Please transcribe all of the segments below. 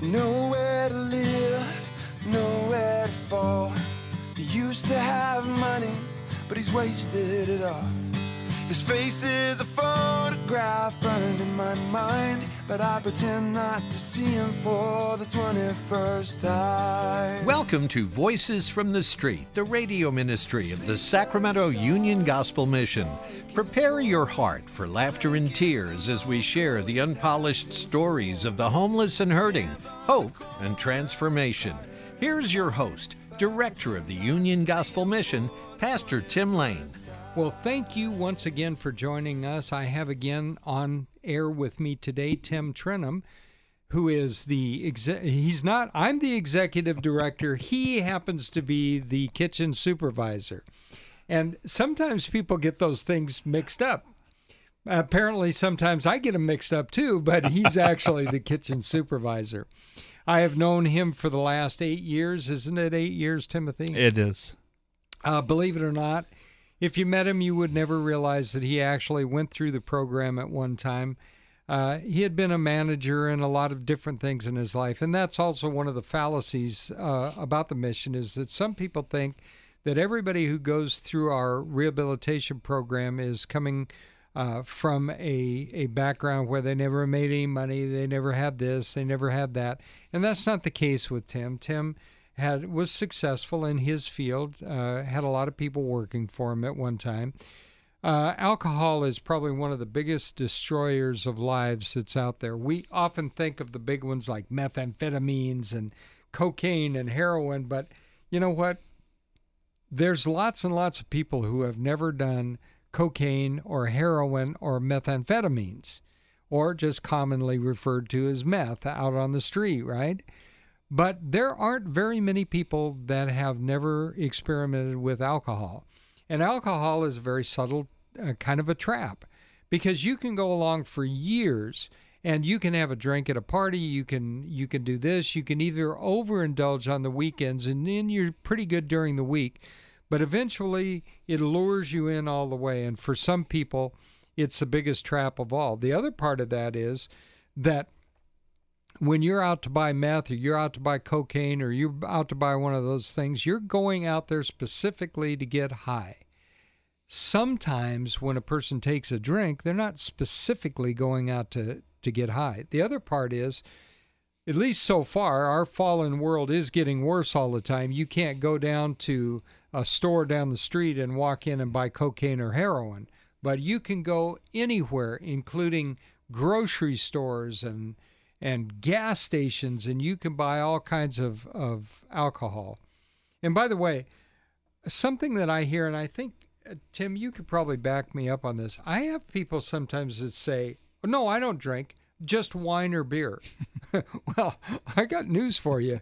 Nowhere to live, nowhere to fall. He used to have money, but he's wasted it all. His face is a photograph burned in my mind, but I pretend not to see him for the 21st time. Welcome to Voices from the Street, the radio ministry of the Sacramento Union Gospel Mission. Prepare your heart for laughter and tears as we share the unpolished stories of the homeless and hurting, hope and transformation. Here's your host, Director of the Union Gospel Mission, Pastor Tim Lane. Well, thank you once again for joining us. I have again on air with me today Tim Trenum, who is I'm the executive director. He happens to be the kitchen supervisor. And sometimes people get those things mixed up. Apparently, sometimes I get them mixed up too, but he's actually the kitchen supervisor. I have known him for the last 8 years. Isn't it 8 years, Timothy? It is. Believe it or not, if you met him, you would never realize that he actually went through the program at one time. He had been a manager and a lot of different things in his life, and that's also one of the fallacies about the mission, is that some people think that everybody who goes through our rehabilitation program is coming from a background where they never made any money, they never had this, they never had that, and that's not the case with Tim. Tim was successful in his field, had a lot of people working for him at one time. Alcohol is probably one of the biggest destroyers of lives that's out there. We often think of the big ones like methamphetamines and cocaine and heroin, but you know what? There's lots and lots of people who have never done cocaine or heroin or methamphetamines, or just commonly referred to as meth out on the street, right? But there aren't very many people that have never experimented with alcohol. And alcohol is a very subtle kind of a trap, because you can go along for years and you can have a drink at a party, you can do this, you can either overindulge on the weekends and then you're pretty good during the week, but eventually it lures you in all the way. And for some people, it's the biggest trap of all. The other part of that is that when you're out to buy meth or you're out to buy cocaine or you're out to buy one of those things, you're going out there specifically to get high. Sometimes when a person takes a drink, they're not specifically going out to get high. The other part is, at least so far, our fallen world is getting worse all the time. You can't go down to a store down the street and walk in and buy cocaine or heroin, but you can go anywhere, including grocery stores and gas stations, and you can buy all kinds of alcohol. And by the way, something that I hear, and I think, Tim, you could probably back me up on this. I have people sometimes that say, no, I don't drink, just wine or beer. Well, I got news for you.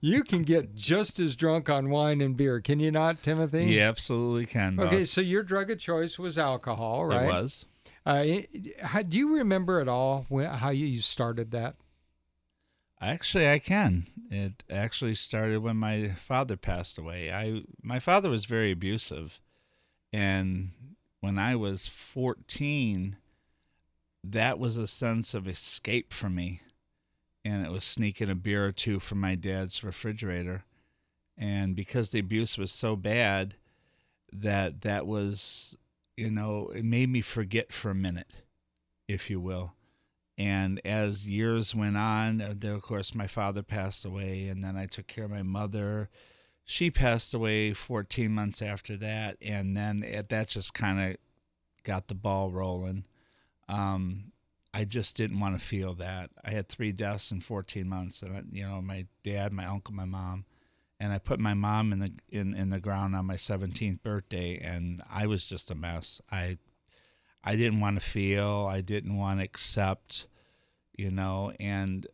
You can get just as drunk on wine and beer. Can you not, Timothy? You absolutely can. Okay, so your drug of choice was alcohol, right? It was. Do you remember at all how you started that? Actually, I can. It actually started when my father passed away. My father was very abusive, and when I was 14, that was a sense of escape for me, and it was sneaking a beer or two from my dad's refrigerator. And because the abuse was so bad, that was... you know, it made me forget for a minute, if you will. And as years went on, of course, my father passed away, and then I took care of my mother. She passed away 14 months after that, and then that just kind of got the ball rolling. I just didn't want to feel that. I had 3 deaths in 14 months, and my dad, my uncle, my mom. And I put my mom in the ground on my 17th birthday, and I was just a mess. I didn't want to feel, I didn't want to accept, and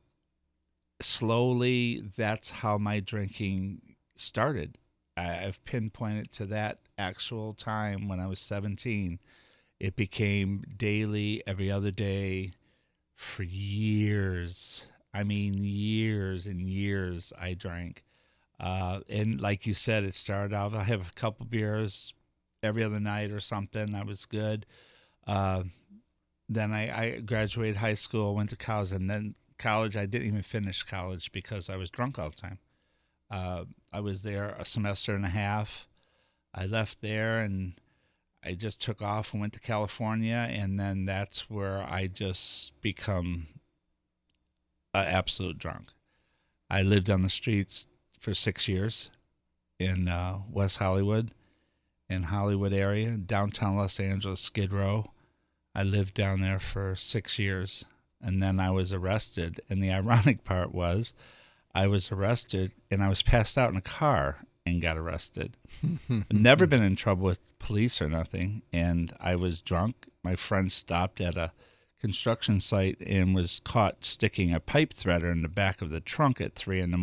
slowly that's how my drinking started. I've pinpointed to that actual time when I was 17. It became daily, every other day, for years. I mean, years and years I drank. And like you said, it started off, I have a couple beers every other night or something. I was good. Then I graduated high school, went to college, and then college. I didn't even finish college because I was drunk all the time. I was there a semester and a half. I left there and I just took off and went to California, and then that's where I just become an absolute drunk. I lived on the streets for 6 years in West Hollywood, in Hollywood area, downtown Los Angeles, Skid Row. I lived down there for 6 years, and then I was arrested. And the ironic part was I was arrested, and I was passed out in a car and got arrested. Never been in trouble with police or nothing, and I was drunk. My friend stopped at a construction site and was caught sticking a pipe threader in the back of the trunk at 3 a.m.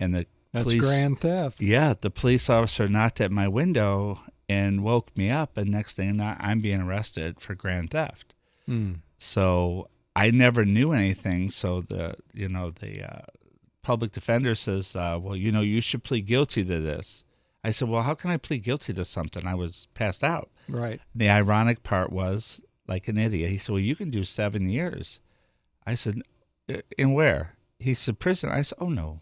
and the police, that's grand theft. Yeah, the police officer knocked at my window and woke me up, and next thing I'm being arrested for grand theft. So I never knew anything. So the public defender says, well, you should plead guilty to this. I said, well, how can I plead guilty to something? I was passed out. Right. The ironic part was, like an idiot, he said, well, you can do 7 years. I said, and where? He said, prison. I said, oh, no.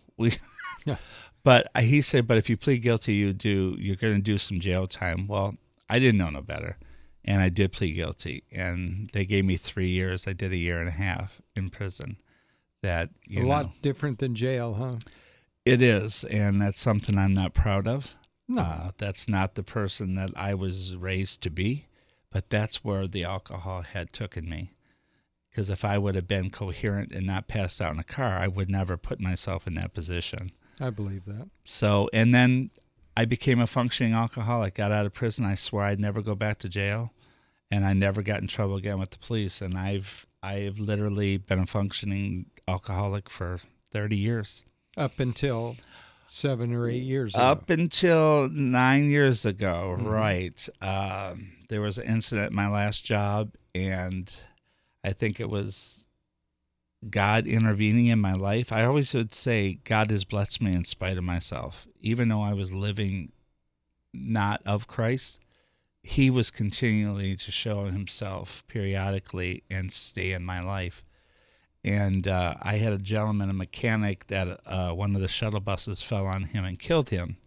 But he said, but if you plead guilty, you're going to do some jail time. Well, I didn't know no better, and I did plead guilty. And they gave me 3 years. I did 1.5 years in prison. That a lot different than jail, huh? It is, and that's something I'm not proud of. No. That's not the person that I was raised to be, but that's where the alcohol had taken me. Because if I would have been coherent and not passed out in a car, I would never put myself in that position. I believe that. So, and then I became a functioning alcoholic, got out of prison. I swore I'd never go back to jail, and I never got in trouble again with the police. And I've literally been a functioning alcoholic for 30 years. Up until 7 or 8 years ago. Up until 9 years ago, mm-hmm. Right. There was an incident at my last job, and I think it was God intervening in my life. I always would say God has blessed me in spite of myself. Even though I was living not of Christ, he was continually to show himself periodically and stay in my life. And I had a gentleman, a mechanic, that one of the shuttle buses fell on him and killed him.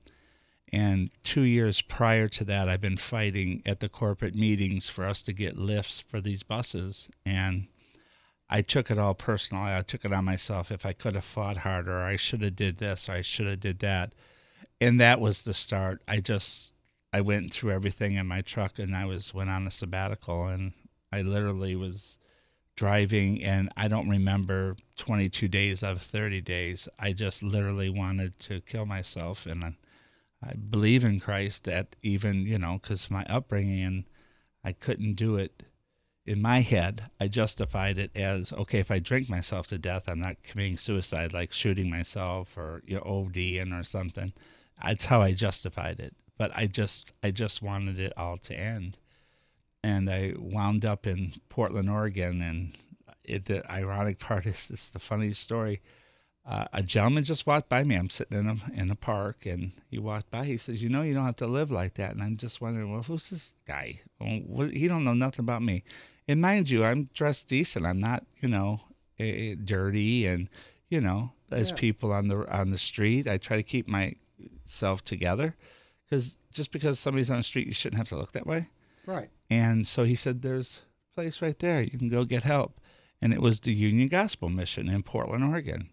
And 2 years prior to that, I've been fighting at the corporate meetings for us to get lifts for these buses. And I took it all personally. I took it on myself. If I could have fought harder, I should have did this, or I should have did that. And that was the start. I went through everything in my truck, and I went on a sabbatical, and I literally was driving, and I don't remember 22 days out of 30 days. I just literally wanted to kill myself, and I believe in Christ that even, because of my upbringing, and I couldn't do it in my head. I justified it as, okay, if I drink myself to death, I'm not committing suicide, like shooting myself or ODing or something. That's how I justified it. But I just wanted it all to end. And I wound up in Portland, Oregon, and the ironic part is, it's the funniest story. A gentleman just walked by me. I'm sitting in a park, and he walked by. He says, you don't have to live like that. And I'm just wondering, well, who's this guy? He don't know nothing about me. And mind you, I'm dressed decent. I'm not, dirty and, as people on the street. I try to keep myself together. Because just because somebody's on the street, you shouldn't have to look that way. Right. And so he said, there's a place right there. You can go get help. And it was the Union Gospel Mission in Portland, Oregon.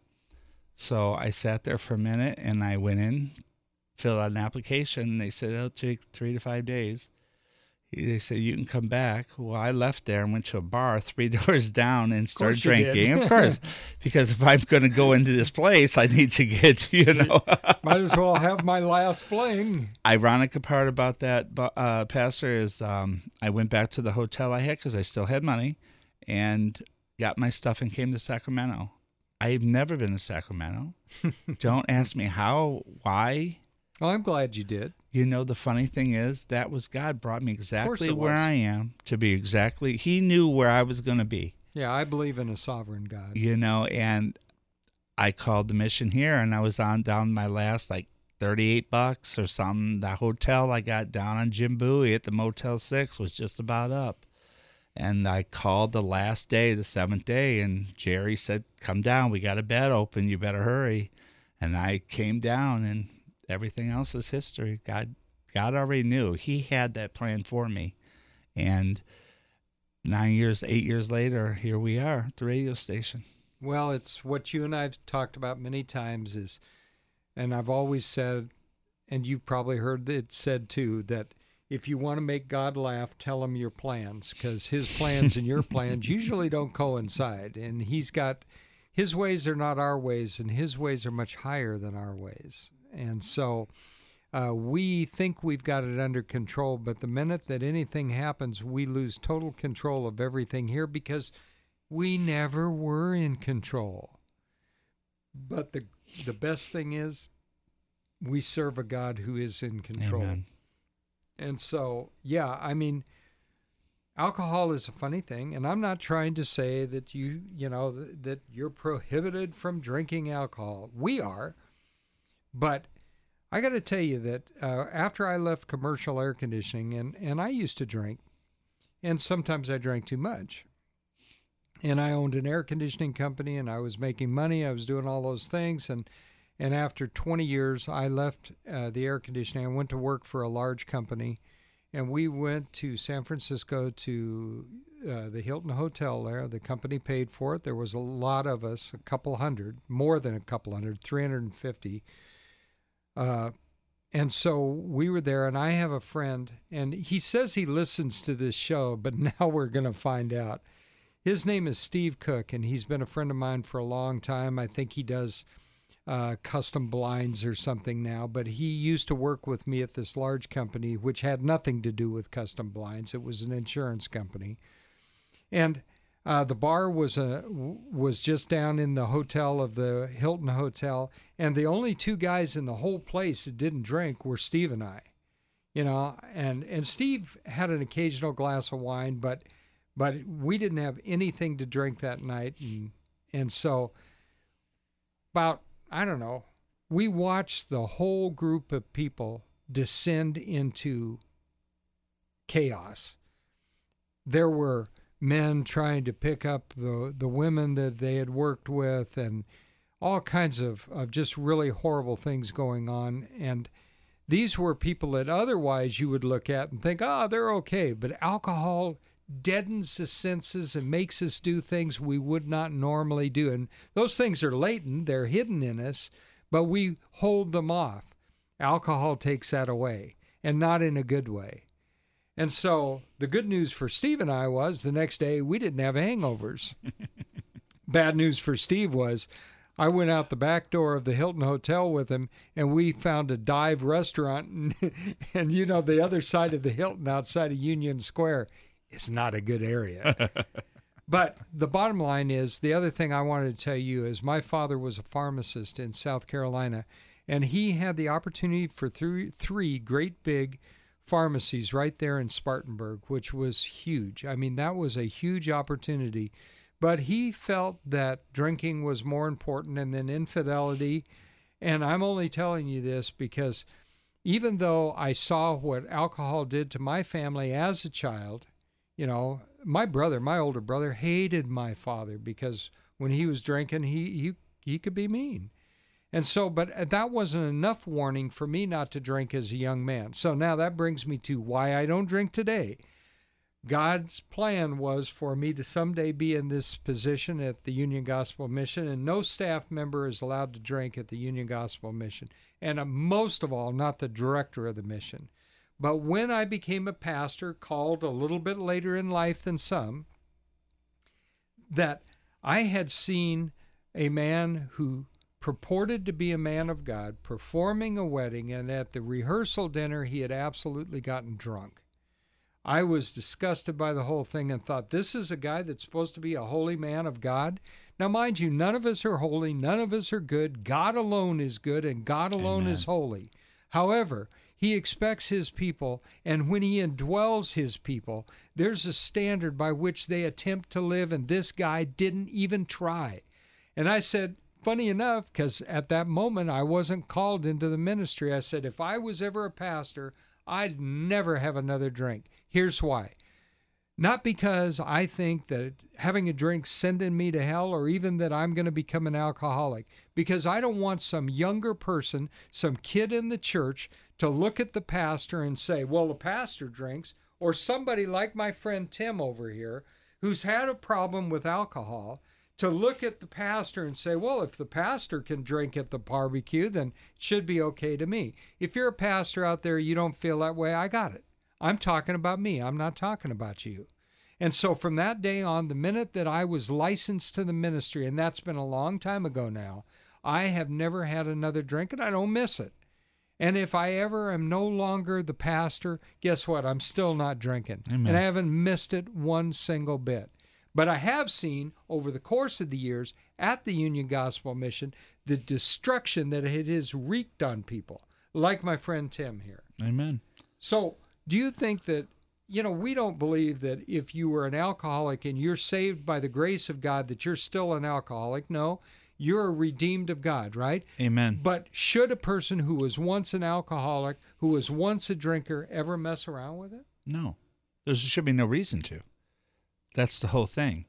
So I sat there for a minute, and I went in, filled out an application. And they said, it'll take 3 to 5 days. They said, you can come back. Well, I left there and went to a bar 3 doors down and started drinking. Of course, because if I'm going to go into this place, I need to get, Might as well have my last fling. Ironic part about that, Pastor, is I went back to the hotel I had because I still had money, and got my stuff and came to Sacramento. I've never been to Sacramento. Don't ask me how, why. Well, I'm glad you did. The funny thing is, that was God brought me exactly where I am to be exactly. He knew where I was going to be. Yeah, I believe in a sovereign God. And I called the mission here, and I was on down my last like $38 or something. The hotel I got down on Jim Bowie at the Motel 6 was just about up. And I called the last day, the seventh day, and Jerry said, come down. We got a bed open. You better hurry. And I came down, and everything else is history. God already knew. He had that plan for me. And 8 years later, here we are at the radio station. Well, it's what you and I have talked about many times is, and I've always said, and you've probably heard it said too, that if you want to make God laugh, tell him your plans, because his plans and your plans usually don't coincide. And he's got, his ways are not our ways, and his ways are much higher than our ways. And so we think we've got it under control, but the minute that anything happens, we lose total control of everything here because we never were in control. But the best thing is we serve a God who is in control. Amen. And so, yeah, I mean, alcohol is a funny thing, and I'm not trying to say that that you're prohibited from drinking alcohol. We are, but I got to tell you that after I left commercial air conditioning, and I used to drink, and sometimes I drank too much, and I owned an air conditioning company, and I was making money, I was doing all those things, and after 20 years, I left the air conditioning. I went to work for a large company, and we went to San Francisco to the Hilton Hotel there. The company paid for it. There was a lot of us, a couple hundred, more than a couple hundred, 350. And so we were there, and I have a friend, and he says he listens to this show, but now we're going to find out. His name is Steve Cook, and he's been a friend of mine for a long time. I think he does custom blinds or something now, but he used to work with me at this large company, which had nothing to do with custom blinds. It was an insurance company, and the bar was just down in the hotel of the Hilton Hotel, and the only two guys in the whole place that didn't drink were Steve and I, and Steve had an occasional glass of wine, but we didn't have anything to drink that night, and so about, I don't know, we watched the whole group of people descend into chaos. There were men trying to pick up the women that they had worked with, and all kinds of just really horrible things going on. And these were people that otherwise you would look at and think, oh, they're okay. But alcohol deadens the senses and makes us do things we would not normally do. And those things are latent, they're hidden in us, but we hold them off. Alcohol takes that away, and not in a good way. And so the good news for Steve and I was the next day we didn't have hangovers. Bad news for Steve was I went out the back door of the Hilton Hotel with him, and we found a dive restaurant, and the other side of the Hilton outside of Union Square. It's not a good area. But the bottom line is, the other thing I wanted to tell you is my father was a pharmacist in South Carolina, and he had the opportunity for three great big pharmacies right there in Spartanburg, which was huge. I mean, that was a huge opportunity. But he felt that drinking was more important than infidelity. And I'm only telling you this because even though I saw what alcohol did to my family as a child, my older brother hated my father because when he was drinking, he could be mean. And so, but that wasn't enough warning for me not to drink as a young man. So now that brings me to why I don't drink today. God's plan was for me to someday be in this position at the Union Gospel Mission, and no staff member is allowed to drink at the Union Gospel Mission, and most of all, not the director of the mission. But when I became a pastor, called a little bit later in life than some, that I had seen a man who purported to be a man of God performing a wedding, and at the rehearsal dinner, he had absolutely gotten drunk. I was disgusted by the whole thing and thought, this is a guy that's supposed to be a holy man of God? Now, mind you, none of us are holy, none of us are good. God alone is good, and God alone Amen. Is holy. However, he expects his people, and when he indwells his people, there's a standard by which they attempt to live, and this guy didn't even try. And I said, funny enough, because at that moment I wasn't called into the ministry, I said, if I was ever a pastor, I'd never have another drink. Here's why. Not because I think that having a drink's sending me to hell or even that I'm going to become an alcoholic, because I don't want some younger person, some kid in the church, to look at the pastor and say, well, the pastor drinks, or somebody like my friend Tim over here, who's had a problem with alcohol, to look at the pastor and say, well, if the pastor can drink at the barbecue, then it should be okay to me. If you're a pastor out there, you don't feel that way, I got it. I'm talking about me. I'm not talking about you. And so from that day on, the minute that I was licensed to the ministry, and that's been a long time ago now, I have never had another drink, and I don't miss it. And if I ever am no longer the pastor, guess what? I'm still not drinking. Amen. And I haven't missed it one single bit. But I have seen over the course of the years at the Union Gospel Mission the destruction that it has wreaked on people, like my friend Tim here. Amen. So do you think that, you know, we don't believe that if you were an alcoholic and you're saved by the grace of God that you're still an alcoholic? No, you're redeemed of God, right? Amen. But should a person who was once an alcoholic, who was once a drinker, ever mess around with it? No. There should be no reason to. That's the whole thing.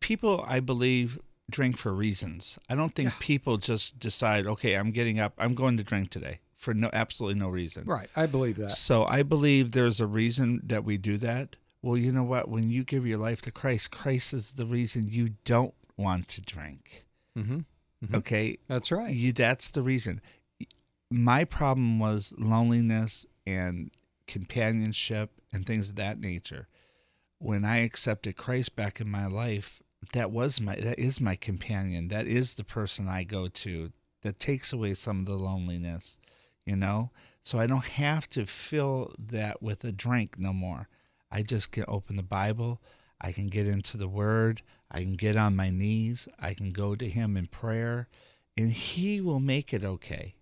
People, I believe, drink for reasons. I don't think people just decide, okay, I'm getting up, I'm going to drink today. For absolutely no reason. Right. I believe that. So I believe there's a reason that we do that. Well, you know what? When you give your life to Christ, Christ is the reason you don't want to drink. Mm-hmm. Mm-hmm. Okay? That's right. That's the reason. My problem was loneliness and companionship and things of that nature. When I accepted Christ back in my life, that is my companion. That is the person I go to that takes away some of the loneliness. You know, so I don't have to fill that with a drink no more. I just can open the Bible. I can get into the Word. I can get on my knees. I can go to Him in prayer, and He will make it okay.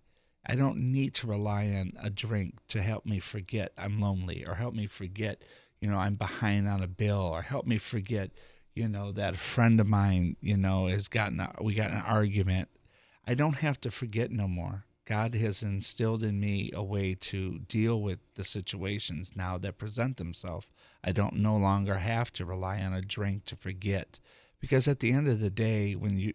I don't need to rely on a drink to help me forget I'm lonely, or help me forget, you know, I'm behind on a bill, or help me forget, you know, that a friend of mine, you know, we got an argument. I don't have to forget no more. God has instilled in me a way to deal with the situations now that present themselves. I don't no longer have to rely on a drink to forget. Because at the end of the day, when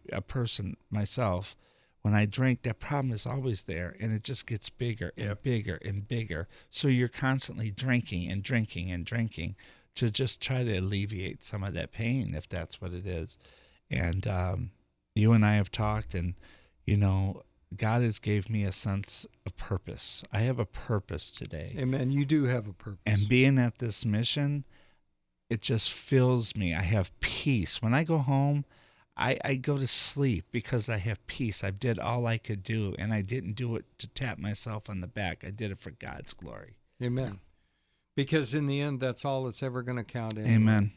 I drink, that problem is always there, and it just gets bigger and bigger and bigger. So you're constantly drinking and drinking and drinking to just try to alleviate some of that pain, if that's what it is. And you and I have talked, and, you know, God has gave me a sense of purpose. I have a purpose today. Amen. You do have a purpose. And being at this mission, it just fills me. I have peace. When I go home, I go to sleep because I have peace. I did all I could do, and I didn't do it to tap myself on the back. I did it for God's glory. Amen. Because in the end, that's all that's ever going to count anyway.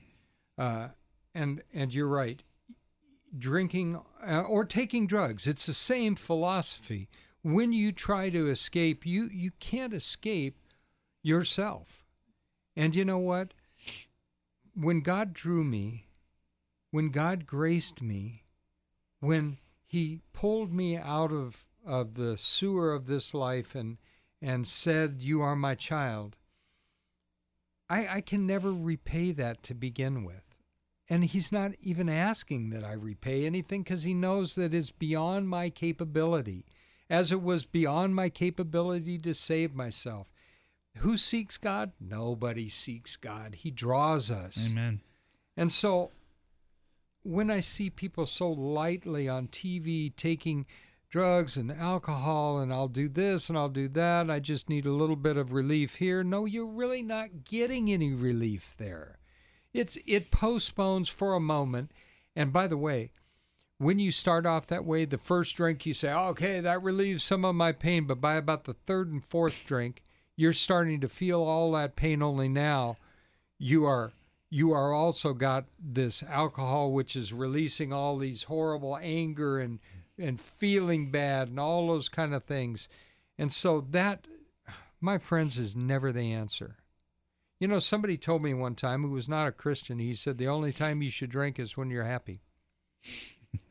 Amen. And you're right. Drinking or taking drugs, it's the same philosophy. When you try to escape, you can't escape yourself. And you know what? When God drew me, when God graced me, when He pulled me out of the sewer of this life and said, you are my child, I can never repay that to begin with. And He's not even asking that I repay anything, because He knows that it's beyond my capability, as it was beyond my capability to save myself. Who seeks God? Nobody seeks God. He draws us. Amen. And so when I see people so lightly on TV taking drugs and alcohol, and I'll do this and I'll do that, I just need a little bit of relief here. No, you're really not getting any relief there. It postpones for a moment. And by the way, when you start off that way, the first drink you say, okay, that relieves some of my pain. But by about the third and fourth drink, you're starting to feel all that pain. Only now you are also got this alcohol, which is releasing all these horrible anger and feeling bad and all those kind of things. And so that, my friends, is never the answer. You know, somebody told me one time who was not a Christian, he said, the only time you should drink is when you're happy.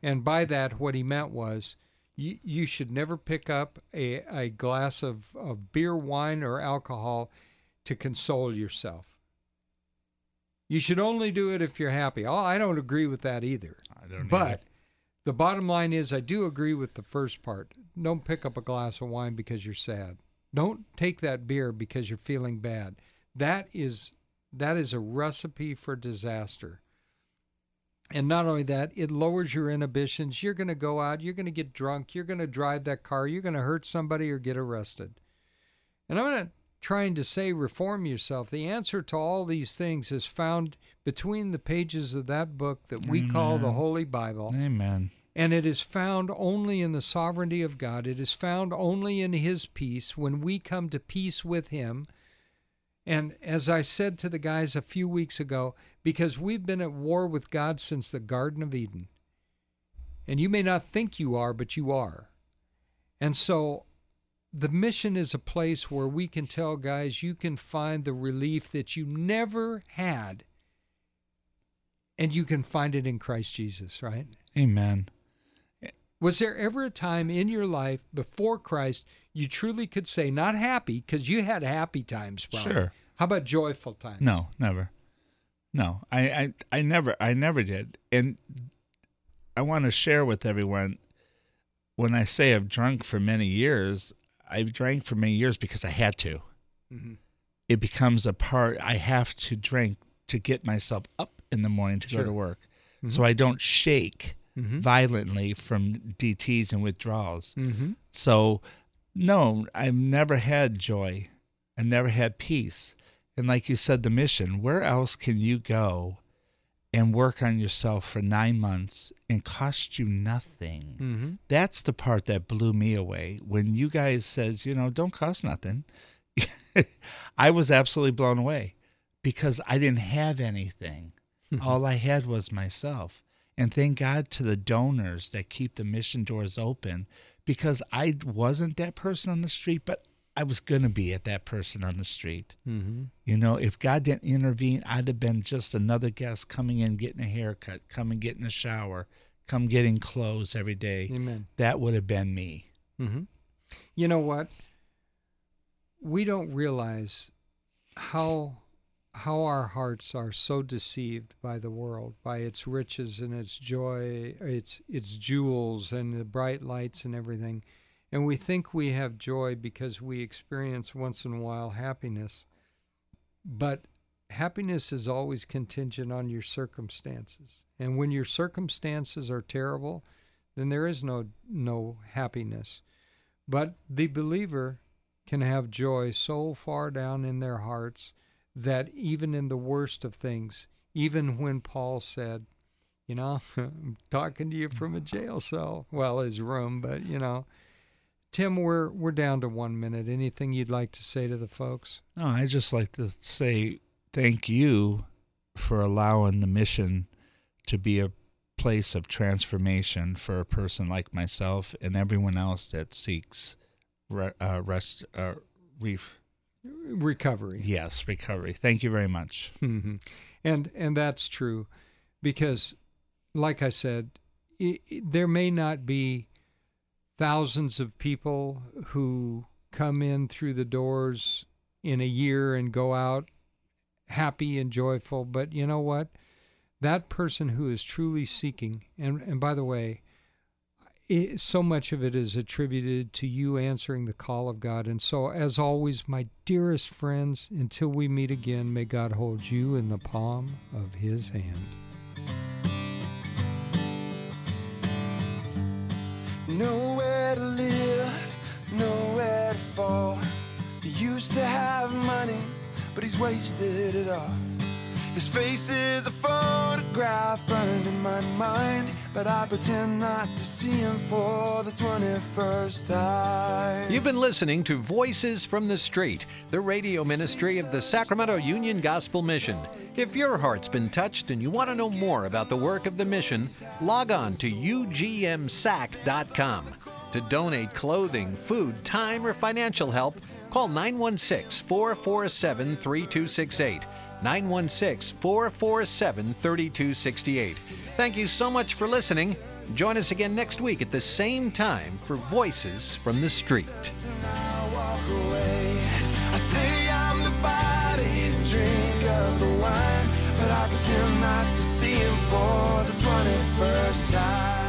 And by that, what he meant was you should never pick up a glass of beer, wine, or alcohol to console yourself. You should only do it if you're happy. Oh, I don't agree with that either. I don't either. But the bottom line is I do agree with the first part. Don't pick up a glass of wine because you're sad. Don't take that beer because you're feeling bad. That is a recipe for disaster. And not only that, it lowers your inhibitions. You're going to go out. You're going to get drunk. You're going to drive that car. You're going to hurt somebody or get arrested. And I'm not trying to say reform yourself. The answer to all these things is found between the pages of that book that we call the Holy Bible. Amen. And it is found only in the sovereignty of God. It is found only in His peace when we come to peace with Him. And as I said to the guys a few weeks ago, because we've been at war with God since the Garden of Eden. And you may not think you are, but you are. And so the mission is a place where we can tell guys you can find the relief that you never had. And you can find it in Christ Jesus, right? Amen. Was there ever a time in your life before Christ you truly could say, not happy, because you had happy times, probably. Sure. How about joyful times? No, never. No, I never did. And I want to share with everyone, when I say I've drunk for many years, I've drank for many years because I had to. Mm-hmm. It becomes a part, I have to drink to get myself up in the morning to go to work. Mm-hmm. So I don't shake violently from DTs and withdrawals. Mm-hmm. So no, I've never had joy. I've never had peace. And like you said, the mission, where else can you go and work on yourself for 9 months and cost you nothing? Mm-hmm. That's the part that blew me away. When you guys says, don't cost nothing, I was absolutely blown away because I didn't have anything. All I had was myself. And thank God to the donors that keep the mission doors open, because I wasn't that person on the street, but I was going to be at that person on the street. Mm-hmm. If God didn't intervene, I'd have been just another guest coming in, getting a haircut, coming, getting a shower, come getting clothes every day. Amen. That would have been me. Mm-hmm. You know what? We don't realize how our hearts are so deceived by the world, by its riches and its joy, its jewels and the bright lights and everything. And we think we have joy because we experience once in a while happiness. But happiness is always contingent on your circumstances. And when your circumstances are terrible, then there is no happiness. But the believer can have joy so far down in their hearts that even in the worst of things, even when Paul said, I'm talking to you from a jail cell, his room, but Tim, we're down to 1 minute. Anything you'd like to say to the folks? No, I just like to say thank you for allowing the mission to be a place of transformation for a person like myself and everyone else that seeks recovery. Yes, recovery. Thank you very much. Mm-hmm. And that's true, because, like I said, there may not be thousands of people who come in through the doors in a year and go out happy and joyful. But you know what? That person who is truly seeking, and by the way, so much of it is attributed to you answering the call of God. And so, as always, my dearest friends, until we meet again, may God hold you in the palm of His hand. Nowhere to live, nowhere to fall. He used to have money, but he's wasted it all. His face is a photograph burned in my mind, but I pretend not to see him for the 21st time. You've been listening to Voices from the Street, the radio ministry of the Sacramento Union Gospel Mission. If your heart's been touched and you want to know more about the work of the mission, log on to ugmsac.com. To donate clothing, food, time, or financial help, call 916-447-3268. 916-447-3268. Thank you so much for listening. Join us again next week at the same time for Voices from the Street. I say I'm the body, drink of the wine, but I pretend not to see him for the 21st time.